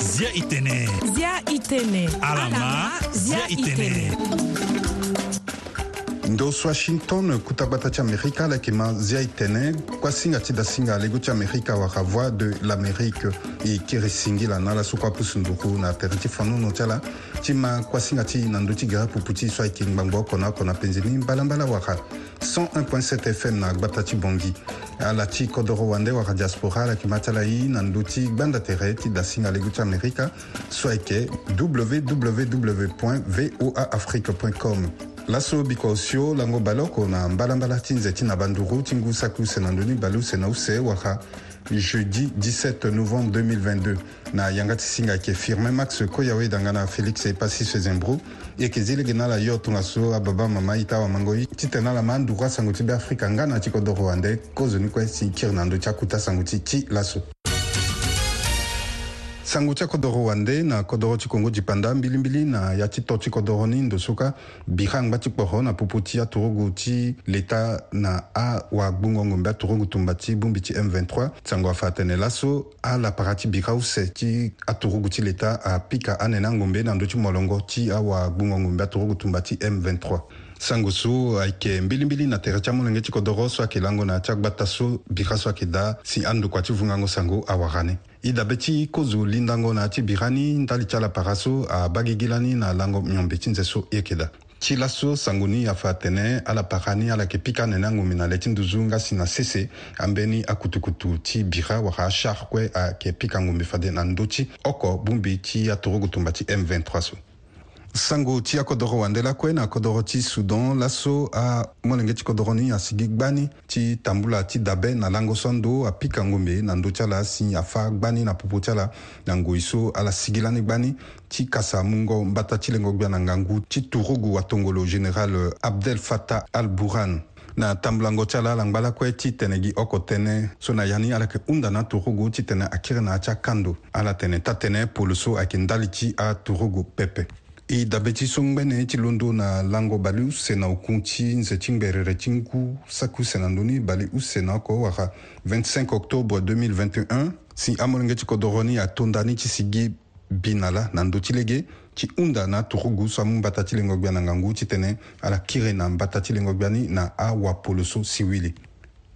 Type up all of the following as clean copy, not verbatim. Zia i Tene. Zia i Tene. Alama. Zia i Tene. Ndos Washington kutabata cha Amerika lakima Zia i Tene kwa singa tida singa lego cha Amerika waka voix de l'Amérique e kiri singila nala sukwa pusunduku na teriti fanu notela chima kwa singa ti nanduti gara puputi swa ikingbango kona penzini balambala waka 101.7 FM na Batati Bongi ala ti kodoro wande wa diaspora la kimatalai nanduti banda tereti da singa leguta America soike www.voaafrique.com laso bikosio lango baloko na mbalambala tinzeti na banduru tingu saku senandoni balu senause waka jeudi 17 novembre 2022 na yangati singa ke firme max koyawe dangana Felix Epasi Sezembro ye kezile genala yo tungaso ababa mama itawa mangoi titena la mandura sanguti be Afrika ngana tikodoro wande kozo ni kwesi kirnando chakuta sanguti ti laso sangutia kodoro wande na kodoro chikongo jipanda mbilimbili na yatito chikodoro ni ndosuka bihangba chikporo na puputi ya turugu ti leta na a wa bungongo mba turugu tumbati bumbi ti M23 sangu afatene laso a la parati bihause ti a turugu ti leta a pika anena ngombe na ndochi molongo ti a wa bungongo mba turugu tumbati M23 sangusu aike mbilimbili na tera chamu lenge chikodoro soa kilango na chagbata so bihaswa kida si andu kwa chivungango sangu awarane ida beti kozu lindango na ati birani ndali chala paraso a bagigilani na lango mnyombechi nzeso yekeda. Chilaso sanguni afatene ala parani ala kepika nenangu mina leti nduzunga sina sese ambeni akutukutu ti bira waka sharkwe a kepika ngumifade na ndochi oko bumbi ti atorogu tumbati M23 so. Sango ti akodoro wandela kwe na akodoro ti Sudan laso a molenge ti kodoroni a sigigbani ti tambula ti dabe na lango sondo a pika ngombe na ndochala si afa gbani na popochala na ngoiso ala sigilani gbani ti kasa mungo mbata ti lengo gbana ngangu ti turugu wa tongolo general Abdel Fattah al-Burhan na tamblango chala langbala kwe ti tenegi oko tene so na yani ala ke unda na turugu ti tene akire na acha kando ala tene tatene poloso akindali ti a turugu pepe i dabeti songbene ti londo na lango balu sena ukunti nzetingbere retinku saku senandoni bali usena ko waka 25 octobre 2021 si amolenge ti kodoroni atondani ti sigi binala na ndoti lege ti unda na turugu so mumbata ti lengo gbana ngangu ti tene ala kire na mbata ti lengo gbani na awa poloso siwili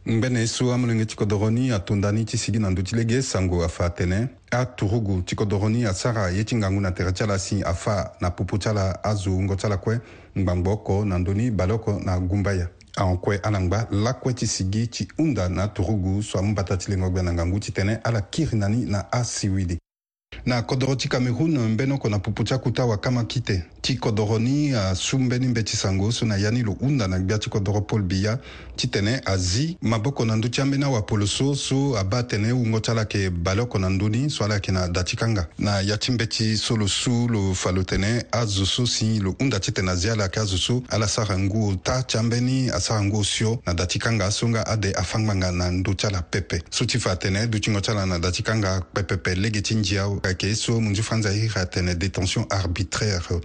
mbene so amolenge ti kodoroni atondani ti sigi na ndoti lege sango afa tene a turugu tikodoroni a sara ye tingangu na terachala si afa na popochala azu ngochala kwe ngbamboko na ndoni baloko na gumbaya ankwe alangba lakwe ti sigi ti unda na turugu so mbata ti lengo gbana ngangu ti tene ala kirinani na asiwidi na kodoro ti Cameroun mbeno kona pupucha kutawa kama kite ti kodoroni a sumbeni mbeti sango so na yani lo unda na gbia ti kodoro Paul Biya ti tene azi maboko na nduti ambena wa poloso so abatene ungotala ke baloko na nduni so ala ke na datikanga na yatimbeti solo su lo falotene azusu si lo unda ti tena ziala ka azusu ala sarangu ta chambeni asarangu sio na datikanga songa ade afanganga na ndutala pepe so ti fatene duchingotala na datikanga pepe legeti njia akeso munju fanza hira tene détention arbitraire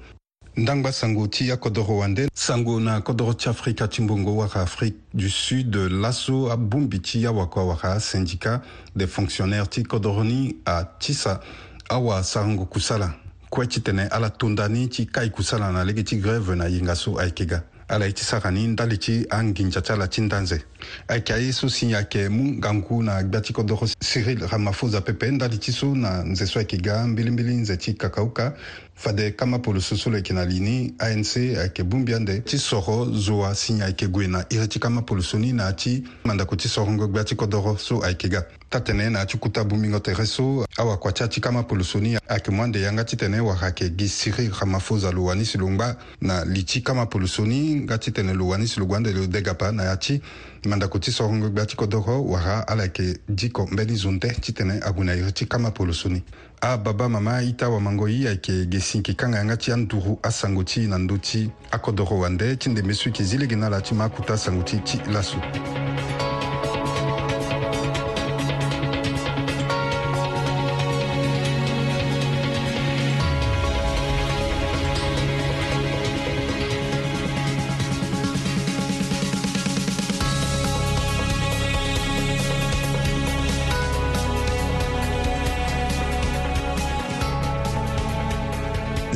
ndangba sango ti akodoro wande sango na kodoro ti Afrika timbongo wa Afrique du Sud laso abumbiti ya wakwa syndicat des fonctionnaires ti kodoroni a tisa awa sango kusala kweti tene ala tondani ti kai kusala na lege ti grève na yingaso aikega ala itisakani ndali ti anginja chala tindanze akai so sinya ke mungangu na gbati kodoro Cyril Ramaphosa pepe ndali ti so na nzeso akiga mbilimbili nzeti kakauka fade kama poloso solo kinalini ANC ake bumbiande ti soro zoa sinya ke gwena ireti kama poloso ni na ti mandako ti sorongo gbati kodoro so aikiga tatene na chukuta bumingo tereso awa kwa chati kama poloso ni ake mwande yanga titene wa hake gi Cyril Ramaphosa luwani silongba na liti kama poloso ni ngati tene luwani silugwande lo degapa na yati mandako ti sorongo gbati kodoro wa ala ke jiko mbeni zonte titene aguna ireti kama poloso ni a baba mama itawa mangoi ake ge sinki kanga yanga ti anduru asangoti na ndoti akodoro wande tinde mesu ke zilegena la ti makuta sangoti ti laso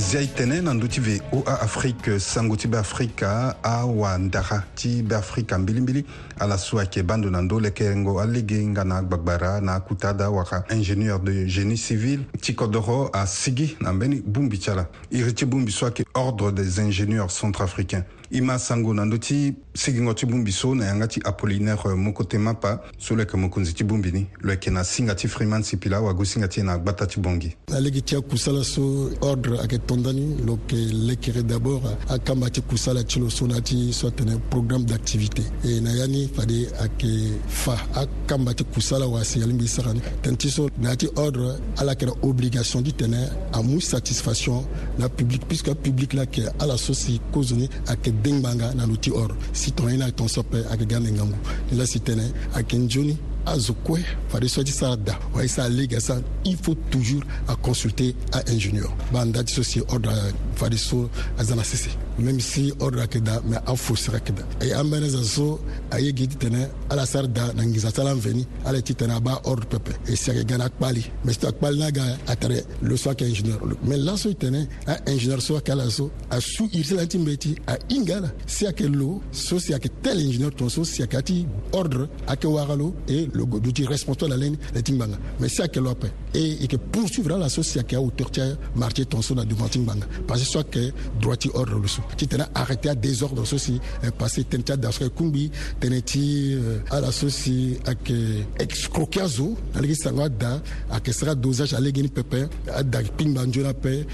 Zia i Tene nanduti ve o a Afrique sanguti be Africa a wandara ti be Africa mbilimbili ala sua ke bandu nando lekengo aligenga na gbagbara na kutada waka ingénieur de génie civil tikodoro a sigi nambeni bumbichala iriti bumbi sua ke ordre des ingénieurs centrafricains ima sango nanduti sigi ngoti bumbi so na ngati Apollinaire mokotemapa soleke mokunzi ti bumbini leke na singati Freeman Sipila wa gusingati na gbatati bongi aligitia kusala so ordre ake tondani loke lekere d'abord akambati kusala chilo sonati soit un programme d'activité et nayani fade ake fa akambati kusala wa sialimbi sarani tantiso nati ordre ala ke obligation du tenir à mou satisfaction la public puisque public la ke ala sosi kozoni ake dengbanga na luti ordre citoyen na tonsope ake ganengangu la citoyen ake njoni azokwe fade soiti sarada wa isa lega sa il faut toujours à consulter à ingénieur banda dissocier ordre fade so azana cc même si ordre akeda mais a force rakeda ay ambeneza so ay gidi tena ala sarda na ngiza salam veni ala titana ba ordre pepe et c'est gana kpali mais c'est kpali na ga atare le soir qu'ingénieur mais là so tena a ingénieur so kala so a sou irse la timbeti a ingala si akelo so si ak tel ingénieur ton so si akati ordre akewagalo et le goduti responsable la ligne la timbanga mais si akelo pe et que poursuivra la société qui a autorité marché ton son à Timbanga parce que soit que droit et ordre le sou qui tena arrêté à désordre ceci passé tentat d'assurer kumbi teneti à la société à que excroquazo aligi sangada à que sera dosage à l'égine pépé à dagping banjola pe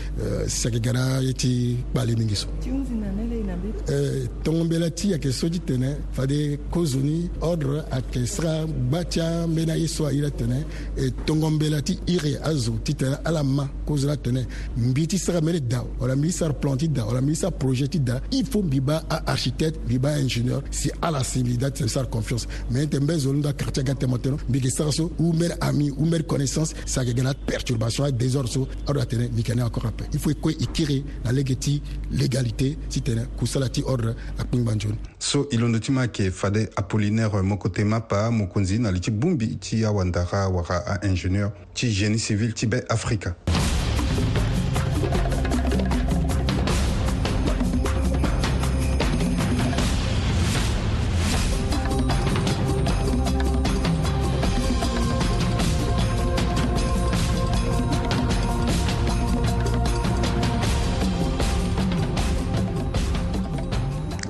sagana eti balimingiso tombelati à que sodi tena fade kozoni ordre à que sera batia menaye soit il tena et tongombelati ire azo titana alama kozala tene mbiti sera mele da ola ministre planti da ola ministre projeti da il faut biba a architecte biba ingénieur si à la similité de sa confiance mais tembezo nda quartier gatemotero bigi sarso ou mer ami ou mer connaissance ça gagna perturbation désordre so ordre tene mikane encore appel il faut que ikire la légalité légalité titana kusalati ordre akpingbanjon so ilondotima ke fade Apollinaire mokotema pa mokonzi na liti bumbi ti ya wandara waka a ingénieur ti génie civil Tibet Africa.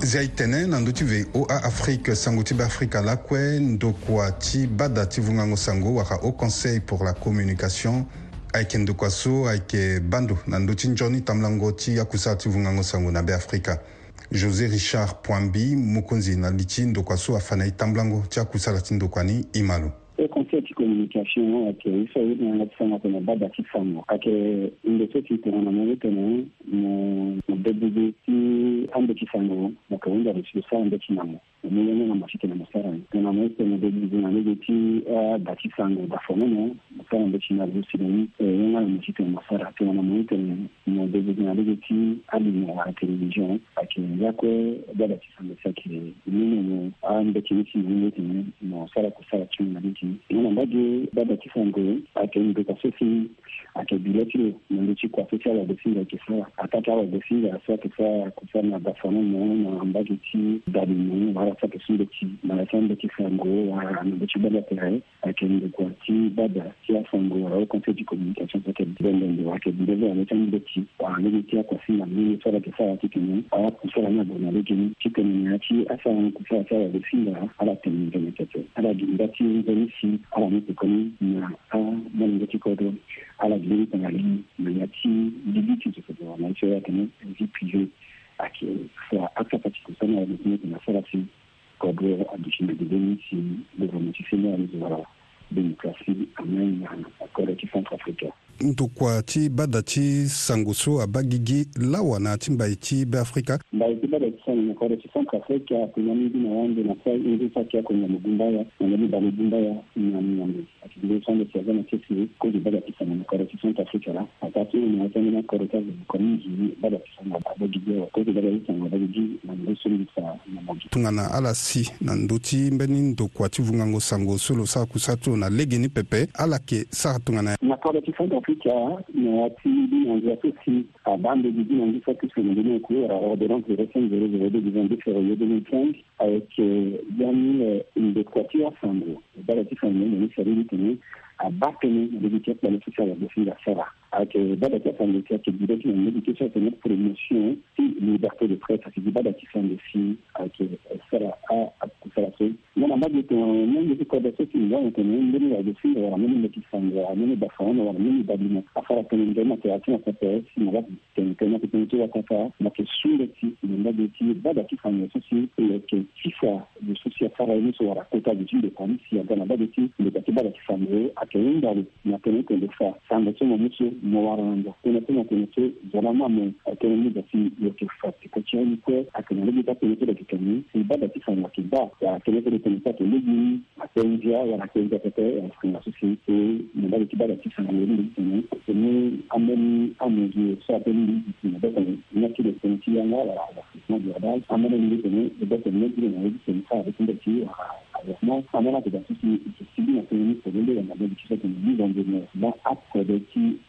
Zia i Tene nanduti ve o a Afrique sanguti ba Africa la kwen dokwati badati vungango sango waka au Conseil pour la communication aike ndokwaso aike bando nanduti njoni tamlango ti akusati vungango sango na be Africa. José Richard Poambi mukonzi na liti ndokwaso afana tamlango ti akusala ti ndokwani imalo. E conseil di communication che usa una forma come bada ci fanno che in due tipi non hanno tene no debiti ando ci fanno ma che onda ci sono ando ci namo non hanno mai tene mostrare non hanno tene debiti non debiti da ci fanno da forma no sono ando ci namo si non hanno ci tene mostrare che non hanno tene no debiti non debiti almeno la televisione che invece bada ci fanno sai che non ando ci namo no sarà cosa ci namo non badi baba kisango atendeka sofi akabilati nandichi kwa social adoption ke sala atakawa adoption ya sasa kwa kufanya bafano na ambacho ti dalili mara sasa kusudi ti na sasa kisango wa nandichi baba tena atende kwa ti baba kisango au conseil de communication sote ndio wake ndio anatenda ti kwa ndio kwa sina mimi sala ke sala tikini au kusala na bona leo tikini ati asa kwa sala adoption ala tendo mteto ala dindati si alla mia economia a mangiaticodo alla vita alla mangiati diritti che sono la cioè che non si più a che sia accapacitano di una selezione cobro a dicembre di 2020 dovremo ci segnare sulla democrazia americana ancora ci fanno Africa ntukwati badati sanguso abagigi lawana timbaiti be Africa baiti badati ni kore ci Central Africa kuna mimi na wande na sai ndio sasa kwa mugumba ya na mimi bali bumba ya na mimi akili dicendo che abbiamo chiesto così badati sono ancora 60 africana a parte di una termina ancora con giri badati sono badati dio così badati sono badati ma non sono di sa tungana ala si nanduti mbeninto kwa chivungango sango solo sa kusato na legeni pepe ala ke sa tungana na kwa badati sono africana na ati di anziato si a bande di non di fatto sono di noi qui era ordonanza di recente 2022 febbraio 2015 avec Yanni Indekwatia Sango badati sono Quindi abbattere l'edizione della società di fila sarà anche da che fanno che diretti in medicazione per promozione di libertà di presa che da che fanno sì anche sarà a cooperazione non ha mai detto non mi ricordo se ci vanno con un deriva di fila o meno che fanno a meno da fare o meno da di a fare con una creazione per sì ma che punto a fare ma che sulle ci non ha detto da che fanno sì che ci fa di società fare una sua quota di giro con sì da da che da che fanno a che in dal ma che non fa sanno sono molto Moaranda, una prima conoscenza della mamma che non mi dà più che fatti, perché ogni cosa a che non mi dà più che cammini, si va da ti fanno che va, a che le conoscenze le di, a che india o a che india per te, a che la società non va che va da ti fanno le di, che noi a me di sapere di una bella una che le conoscenze andava alla fine di andare, a me di che le belle le di una di fare quindi ci non sanava che da tutti i cittadini che mi seguono la decisione di vendere ma accrediti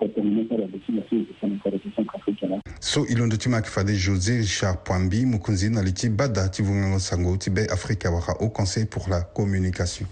so ilondo tima kifade José Richard Poambi mukunzi na liti badati vungango sango tibe Afrika waka au Conseil pour la communication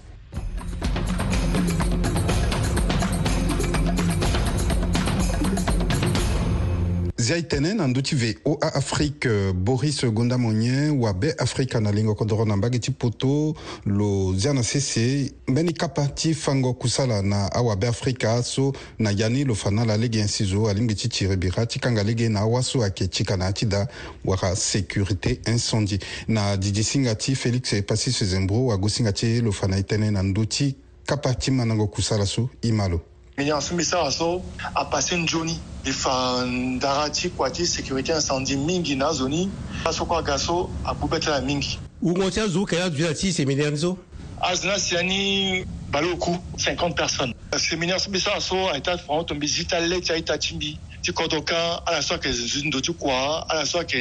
Zia i Tene nanduti ve o a Afrique Boris Gondamonien wa be Afrika na lingo kodoro na bageti poto lo Ziana CC mbeni kapati fango kusala na awa be Afrika so na yani lo fana la lege insizo alingi chirebira tikanga lege na waso ake chikana atida waka sécurité incendie na didisingati Félix Passis Zembro wa gosingati lo fana Itene nanduti kapati manango kusala so imalo Menya sumisa aso a passé une journée de fandarati kwati sécurité incendie mingi na zoni aso kwa gaso abubetela mingi ungotia zuka ya djati seminarizo azna siani baloku 50 personnes séminaire sumisa aso a état front bizita lecha itachimbi tikodoka ala soka zuni dotukwa ala soka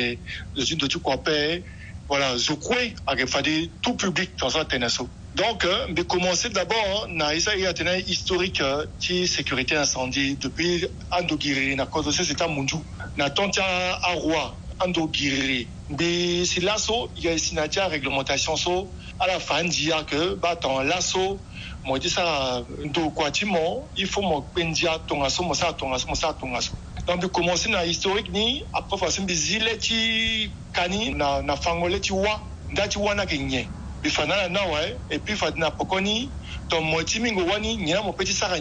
zuni dotukwa pe voilà zukwe akefadi tout public dans un tenasso. Donc, mais commencer d'abord, na isa y a tenu historique qui sécurité incendie depuis Andogiri, na cause de ces états mundu, na tontia arwa Andogiri. Mais si l'asso y a ici natia réglementation so à la fin dire que battant l'asso, moi dit ça do kwatimo, il faut mon pendia tongaso mosa tongaso mosa tongaso. Donc commencer na historique ni après façon bizileti kani na fangoleti wa ndati wana kenye. Bifanana nawe et puis fadina pokoni to motimingo wani nya mo petit sara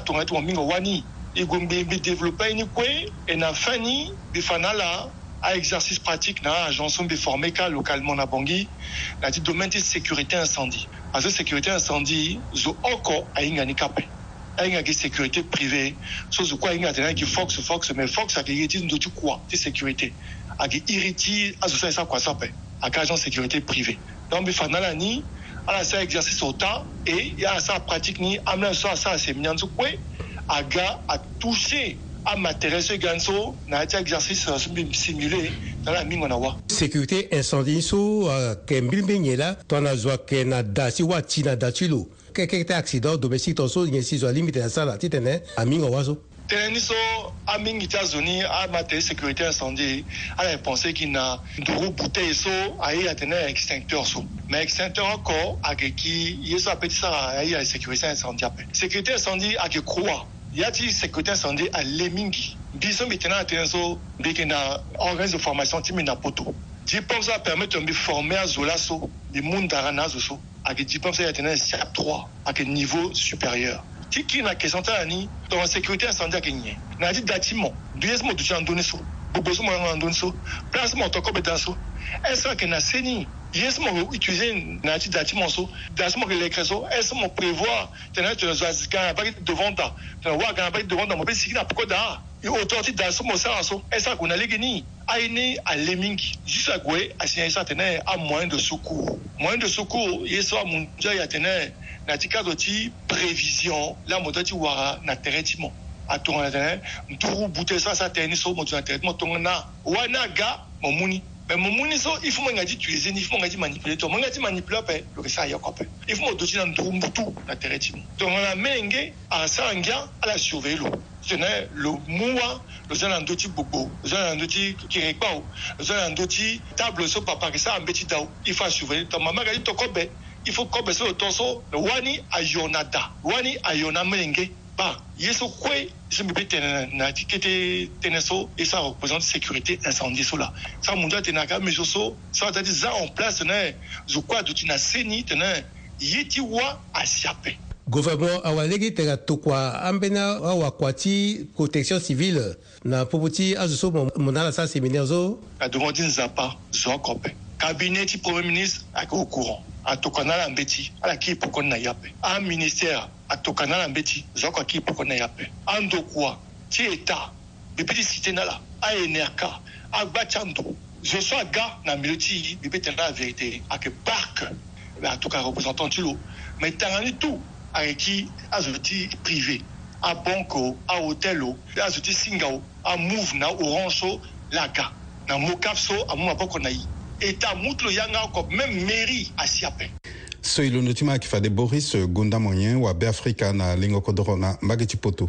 tonga to mingo wani igombe bi développer ni kwe et na fani bifanala a exercice pratique na agence bi formé ka localement na Bangui na dit domaine de sécurité incendie parce que sécurité incendie zo oko ainga ni kape ainga ki sécurité privée so zo kwa ainga tena ki fox mais fox akigiti ndo tu kwa ti sécurité aki iriti azosa sa kwa sape à l'agence sécurité privée. Donc, il y a un exercice au temps et il y a une pratique qui a touché à m'intéresser à un exercice simulé dans la mine. Sécurité incendie, c'est un bilbigné là, on a joué qu'on a d'assez ou à Tina d'Achilo. Quelqu'un a accident domestique, il y a 6 ans limité à ça, la tête à mine ou à zo. Teneniso aming itazoni amate sécurité incendie à la pensée qu'il n'a de bouteille so aïe à tenir extincteur so mais extincteur encore à qui yeso appelle ça aïe à sécurité incendie sécurité incendie à que croit yati sécurité incendie à lemingi biso maintenant teneniso bikena organisme de formation timina poto diplôme ça permet de former à zolaso le monde d'arana so à que diplôme ça tenir step 3 à quel niveau supérieur qui n'a question tani dans la sécurité incendie kenye na dit datimo biesmo du chandoniso boboso mo ngandoniso placement to compétence est-ce que na seni yesmo utiliser na dit datimo so datimo que les créso est-ce mo prévoir tenait de zaska pas devant ta wa ga pas devant ta mo be signa pokoda et autorité datimo ça so est-ce qu'on a legni aini à lemingi jusqu'à quoi à signer ça tenait à moyen de secours yeso munja ya tenait na tikado ti prevision la moto ti wara na teretimo atonga na nturu butesa sa teni so moto na teretimo tongana wana ga momuni mais momuni so il faut manga ti tuer ni il faut manga ti manipuler to manga ti manipuler pe lo sa ya kope il faut moto ti na nturu butu na teretimo tongana menge a sangia ala surveiller lo mua lo zana ndoti bobo zana ndoti kirekao zana ndoti table so papa que ça ambeti dao il faut surveiller to mama ga to kope il faut kope so to so wani ayonada wani ayona menge ba yeso kwe je me beten na tikete teneso et ça représente sécurité incendie so là ça munda tenaka mejoso ça t'a dit ça en place na zo kwa dutina seni tena yeti wa asiape Gouvernement awalegi teratokwa ambena awakwati protection civile na popoti azuso monala sa séminaire zo a demandé zapa zo kopé cabinet du premier ministre a au courant a tokana la mbeti ala ki pokona yape a ministère a tokana la mbeti zo kwa ki pokona yape andokwa ti état depuis cité na la a enerka a gbachando je sois gars na miloti bi peut la vérité a que parc en tout cas représentant tulo mais tarani tout a qui a sorti privé à banco à hôtelo a sorti singao a move na orange laga na mokafso a mo aboko na yi eta mutlo yanga ko même mairie a siape so ilo notima ki fa de Boris Gondamoyen wa be Africa na lingo kodorona mageti poto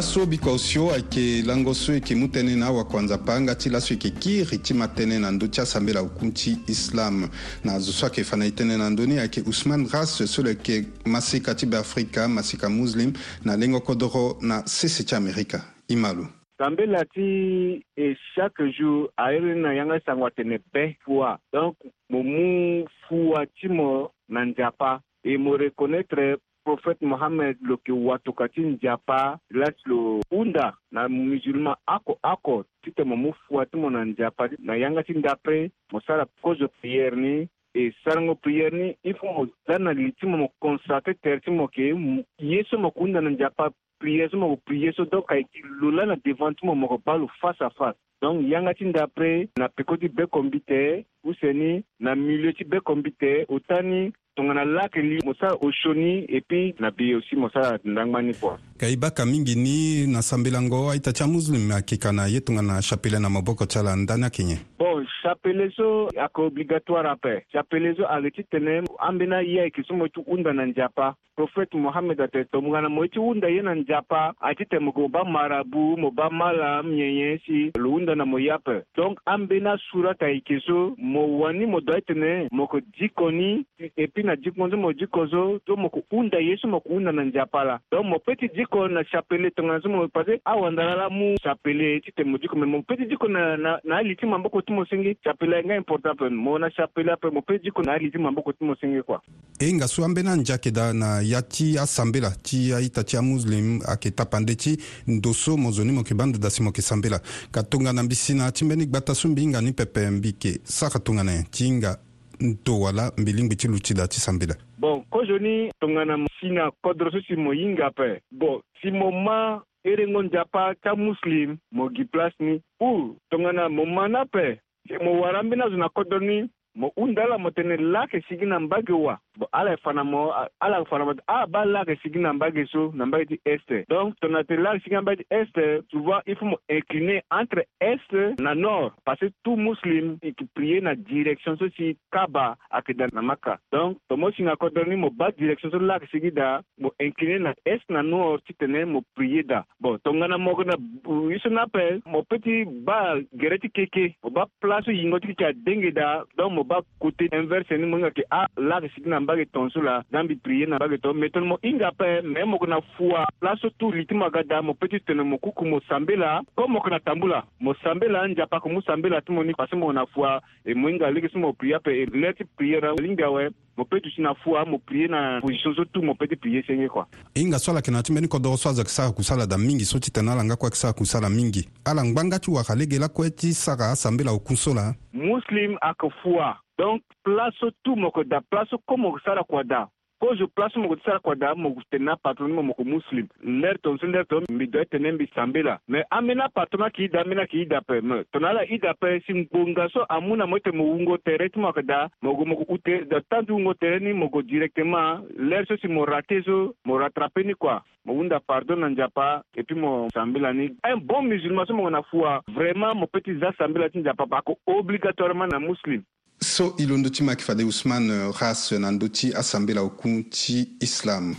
so bikausio ake langoso eke mutene na wa kwanza panga tilaso eke kiri timatene na ndotia sambela ukunti islam na azuswa ke fanaitene na ndoni ake Ousmane Ras sole ke masika tibe Afrika masika muslim na lengo kodoro na sese cha Amerika imalu sambela ti e chaque jour aere na yanga sangwa tene pe fwa donc momu fwa timo na njapa e mo reconnaître prophète Mohammed lo ke watokatin japa laslo unda na musulman ako titemo mufuati monan japa na yanga tin d'après mosala cause prière ni e sarango prière ni ifo mozana litimo mo consacrer tertimo ke yeso mokunda na japa prière mo prière so donc ay lula na devant mo ko parle face à face donc yanga tin d'après na pekoti be combité useni na milieu ti be combité otani tongana lakeli mosa oshoni epi na bi aussi mosa ndangmani po kaibaka mingi ni na sambelango aita cha muslim akikana yetungana chapele na maboko chala ndana kinye bon chapele so ako obligatoire ape chapele so aleti tene ambena yai kisumo tu unda na njapa prophète Mohammed ateto mungana moiti unda yena njapa atite mugoba marabu moba mala mnyenyesi luunda na moyape donc ambena sura taikeso mowani modaitene moko dikoni epi na dikonzo modikozo to moko unda yesu moko unda na njapala donc mo petit diko na chapele tonganzo mo pase awandala mu chapele tite modiko mais mo petit diko na liti mamboko tumo singi chapele nga important pe mo na chapele pe mo petit diko na liti mamboko tumo singi kwa enga suambena njakeda na yati asambela ti aita ti muslim aketapandeti ndoso mozoni mo kibanda dasimo ke sambela katunga na bisina timbeni batasumbiinga ni pepe mbike saka tungana tinga ntowala mbilingi ti lutida ti sambela bon ko joni tungana sina kodroso si moyinga pe bon si moma erengon japa ta muslim mo gi place ni ou tungana momana pe mo warambe na zona kodoni mo undala motene lake sigina mbagewa bo ala fana mo ba lake sigina mbageso na mbageti est donc tonate lake sigina mbageti est souvent il faut mo incliner entre est na nord parce que tout musulman qui prie na direction soci kaba akida na maka donc tomo singa kodoni mo ba direction so lake sigida mo incliner na est na nord titene mo prier da bon tongana mo na isona pe mo petit ba gereti keke mo ba place yingoti ka dengeda donc ba côté inverse ni monga ke a la signa mbage tonso la zambi prier na mbage to meton mo inga pe même ko na fua la surtout litima gada mo petit tene mo kuku mo sambela comme ko na tambula mo sambela nja pa ko mo sambela timoni parce mo na fua e mo inga liki mo prier pe e leti prier linga we mopeti sinafua mopie na position zotu mopeti pie senye kwa inga swala kinatimeni ko do swaza kisaka kusala da mingi soti tenala nga kwa kisaka kusala mingi ala ngbanga ti wa kalegela kweti saka asambela okunsola muslim akafua donc place tout moko da place komo sala kwa da kozo place moko sala kwa da moko tena patronimo moko muslim lerton senderton mi do tenembi sambela mais amena patrona ki da pe me tonala ida pe simbonga so amuna mote muungo teret moko da moko ute da tandu ngo tereni moko directement lerso si moratezo moratrape ni quoi mounda pardon njapa et puis mo sambela ni un bon musulman so mona foi vraiment mo petit za sambela tinja papa ko obligatoirement na muslim. So ilondoti makifade Ousmane ras nandoti asambela okunti islam.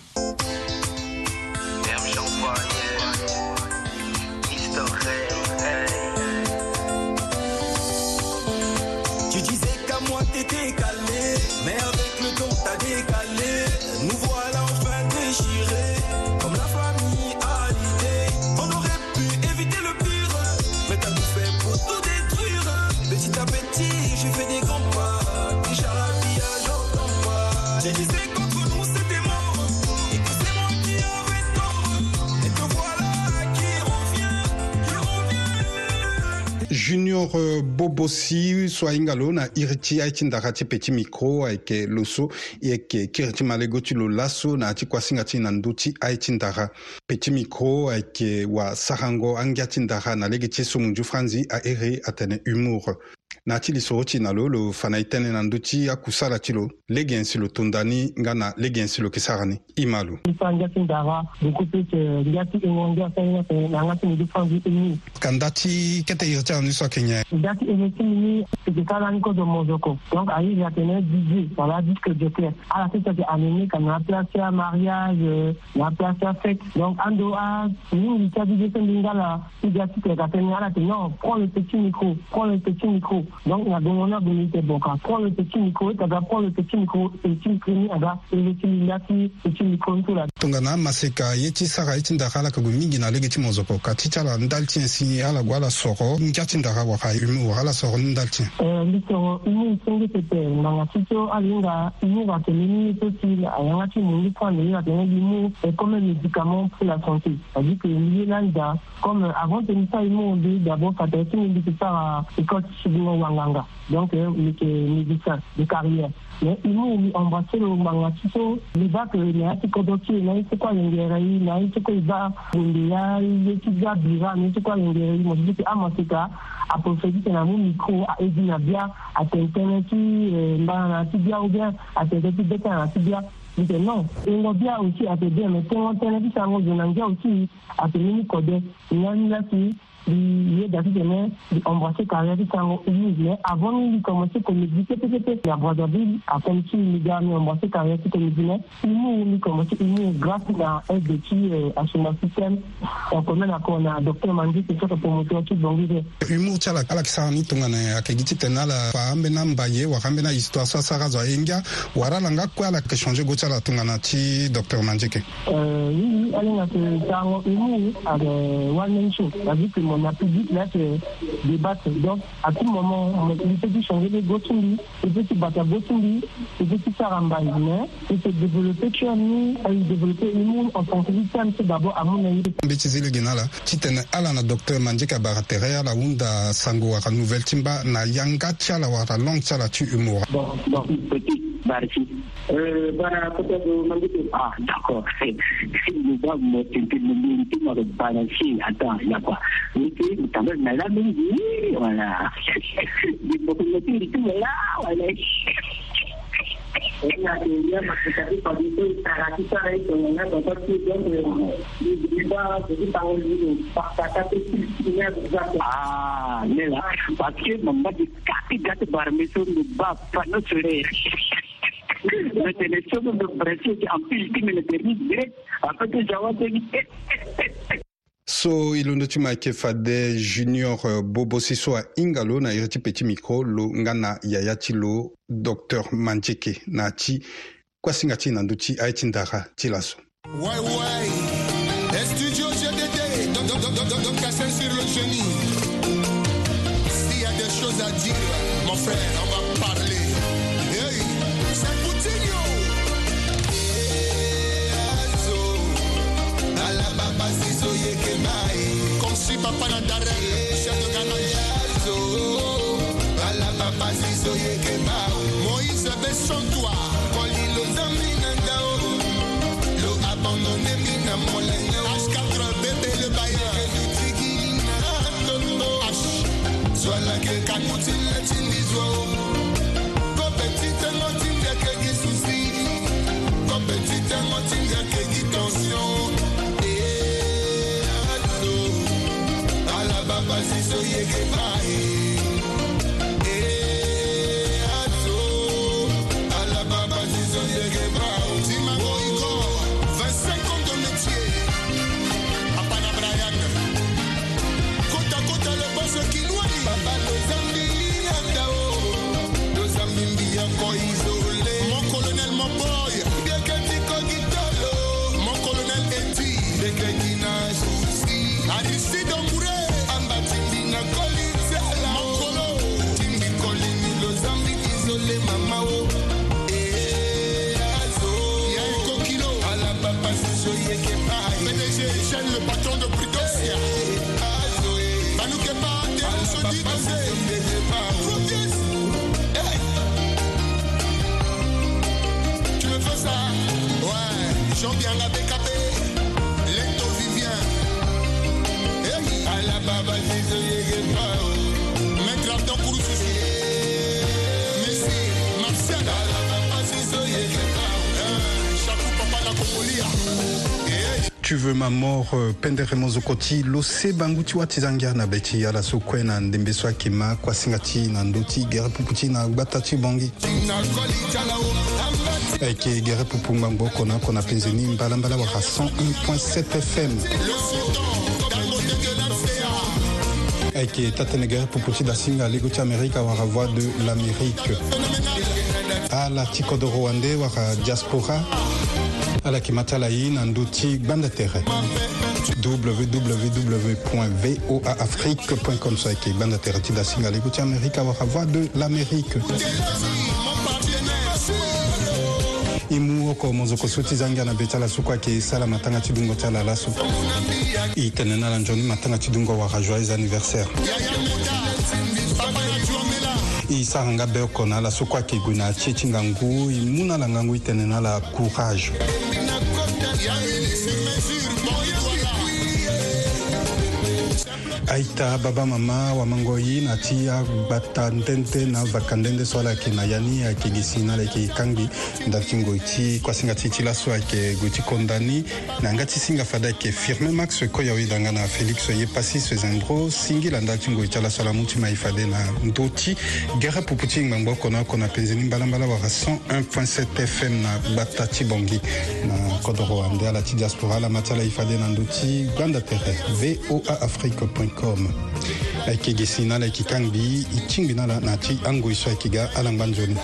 Tu disais qu'à moi t'étais calé, mais avec le temps t'as décalé. Nous voilà enfin déchirés, comme la famille à l'idée. On aurait pu éviter le pire, mais t'as tout fait pour tout détruire. Petit à petit, j'ai fait des grands pas. Déjà la vie à j'entends pas. J'ai dit c'est contre nous, c'était mort. Et que c'est moi qui avais tort. Et te voilà qui revient. Junior Bobossi, Soingalo, na iriti aitindarati petit micro, aike loso, aike kiriti malegoti lo lasso, na ati kwa singati nanduti aitindara. Petit micro, aike wa sarango, angiatindara, na legeti somunju franzi, aere, atene humour. Nati lisorochi nalo lo fanaitene nanduti akusala tilo legensi lo tondani ngana legensi lo kisarani imalo kandati kete irte anuso kenya dati eventi ni tikala niko do mozoko donc ayi yatene didi voilà dit que j'étais à la tête de amener comme la place à mariage la place à fête donc ando a ni tadi de sendingala dati que gatene ala tino prends le petit micro donc la bonne bonité bon quand prend le petit micro tu vas prendre le petit micro et tu prends là le petit micro tout là tongana maseka yeti saka itindakala ka gumingi na legeti mozoko katitala ndalti nsi ala gwala soro ngati ndaka wa kai umu ala soro ndalti litoro umu singi tete na tito alinga umu wa kemini toti ala ti mungi kwa ni ya tena umu et comme médicament pour la santé dit que ni landa comme avant de ça ils m'ont dit d'abord quand tu me dis ça écoute donc les carrières mais ils m'ont embrassé le mangachiso les bacs les atikodoki les quoi les tikoiba bundia les tiga biva les quoi les moi je dis à Masika a profité dans mon micro à Edina Bia à internet qui dans Tibia ou bien à Tibia dans Tibia mais non on va bien aussi à Tibia mais on internet ça on donne aussi à Tibia code il il est d'ailleurs de embrasser carrière qui s'en mais avant de commencer comme disait peut-être la Brazzaville après qu'il les a mis embrasser carrière qui disait nous commencer une grâce à un de qui à son système on connaît la qu'on a docteur Mandi qui fait pour montrer tout donc humour tala kala kisani tongana akegiti tenala faambe na mbaye wa kambe na histoire ça ça razo enga wara langa kwa la changer gotala tongana ti docteur Mandi ke oui allez na tango humour avec one man show la vie on a pu là se débattre donc à tout moment on était qui changer les gotundi et petit bata gotundi et petit sarambaïne et se développer chami et développer le monde en tant que système c'est d'abord à mon avis bêtise le genala titena ala na docteur Mandika Barateria la unda sango wa nouvelle timba na yanga tiala wa long sala tu humour donc petit barfi bara koto Mandika ah d'accord c'est nous devons monter le monde dans le balancier attends là quoi niki mtambe na la mingi wala dipokumetiri tu la wala ena dia makati padito tarakita reto na dotati jongo diba dipao ni pakata tisina zaka ah nela patke mamba dikati gat barmeso nubba pano chule le telefono do preso ki ampil ki mele terni direct apete jawab degi so ilondoti makefade Junior Bobosiso a ingalo na iriti petit micro lo ngana yayati lo docteur Manjeke na ti kwasingati nanduti aitindara tilaso why estudio GDD donc sur le genou s'il y a des choses à dire mon frère on va parler hey ça continue Tu veux ma mort penderemo zokoti lo se banguti watizangia na beti ala sokwena ndembeswa kema kwa singati na ndoti guerre puputina batati bangi eke guerre pupunga ngoko na kona penzeni mbala mbala wa 101.7 FM eke tatene guerre puputi da singa legoti America wa voix de l'Amérique ala tiko do Rwanda wa diaspora alla Kimatalaïn en douti bande terre www.voaafrique.com ça qui bande terre ti da singa l'écoute Amérique wa voix de l'Amérique imu ko mozoko suti zanga na betala sukwa ke sala matanga tidungo tala la sukwa itenena la njoni matanga tidungo wa joyeux anniversaire isanga beko na la sukwa ke guna chichingangu imuna la ngangu itenena la courage aita baba mama wa mangoi na tia batantente na vakandende swala ke na yani ya kigisina le ke kangi ndakingo iti kwa singa titila swa ke guti kondani na ngati singa fada ke firme max ko ya widanga na Felix ye passi ces endroits singila ndakingo itala sala muti maifade na ndoti gara puputing mambo kona penzeni balambala wa 101.7 FM na batati bongi na kodoro ande ala ti diaspora la matala ifade na ndoti ganda terre voaafrique.com ake gesina la kikangbi itingbina la nati ango iso akiga alambanjoni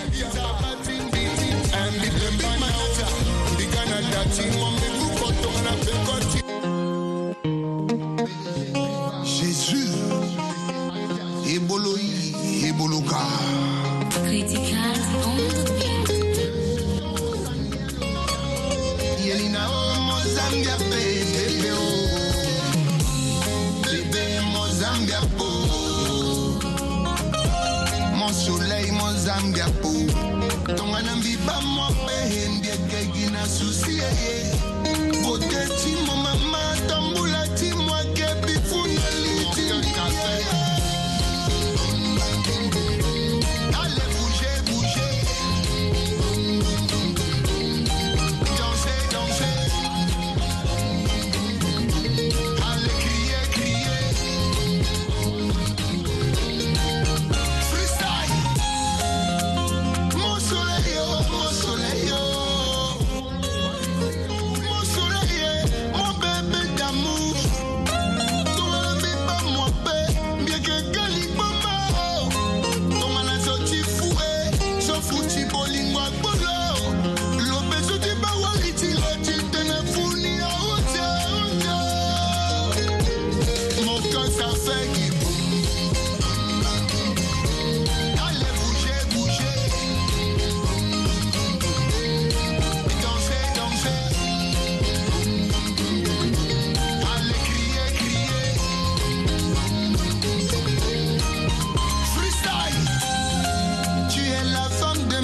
Jésus eboloyi eboloka critical yelina mozambia bebeo Zambia po, mon soleil mon Zambia po. Tonga nambi ba mo behembi kegi na susi eh. Vote ti mo mama tambula ti mo kebi funali ti kafe. Allez bouger bouger, danser danser. Mon soleil, mon bébé d'amour.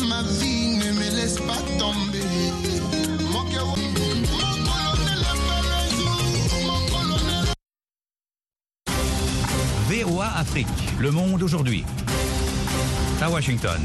ma vigne me laisse pas tomber. VOA Afrique, le monde aujourd'hui. À Washington.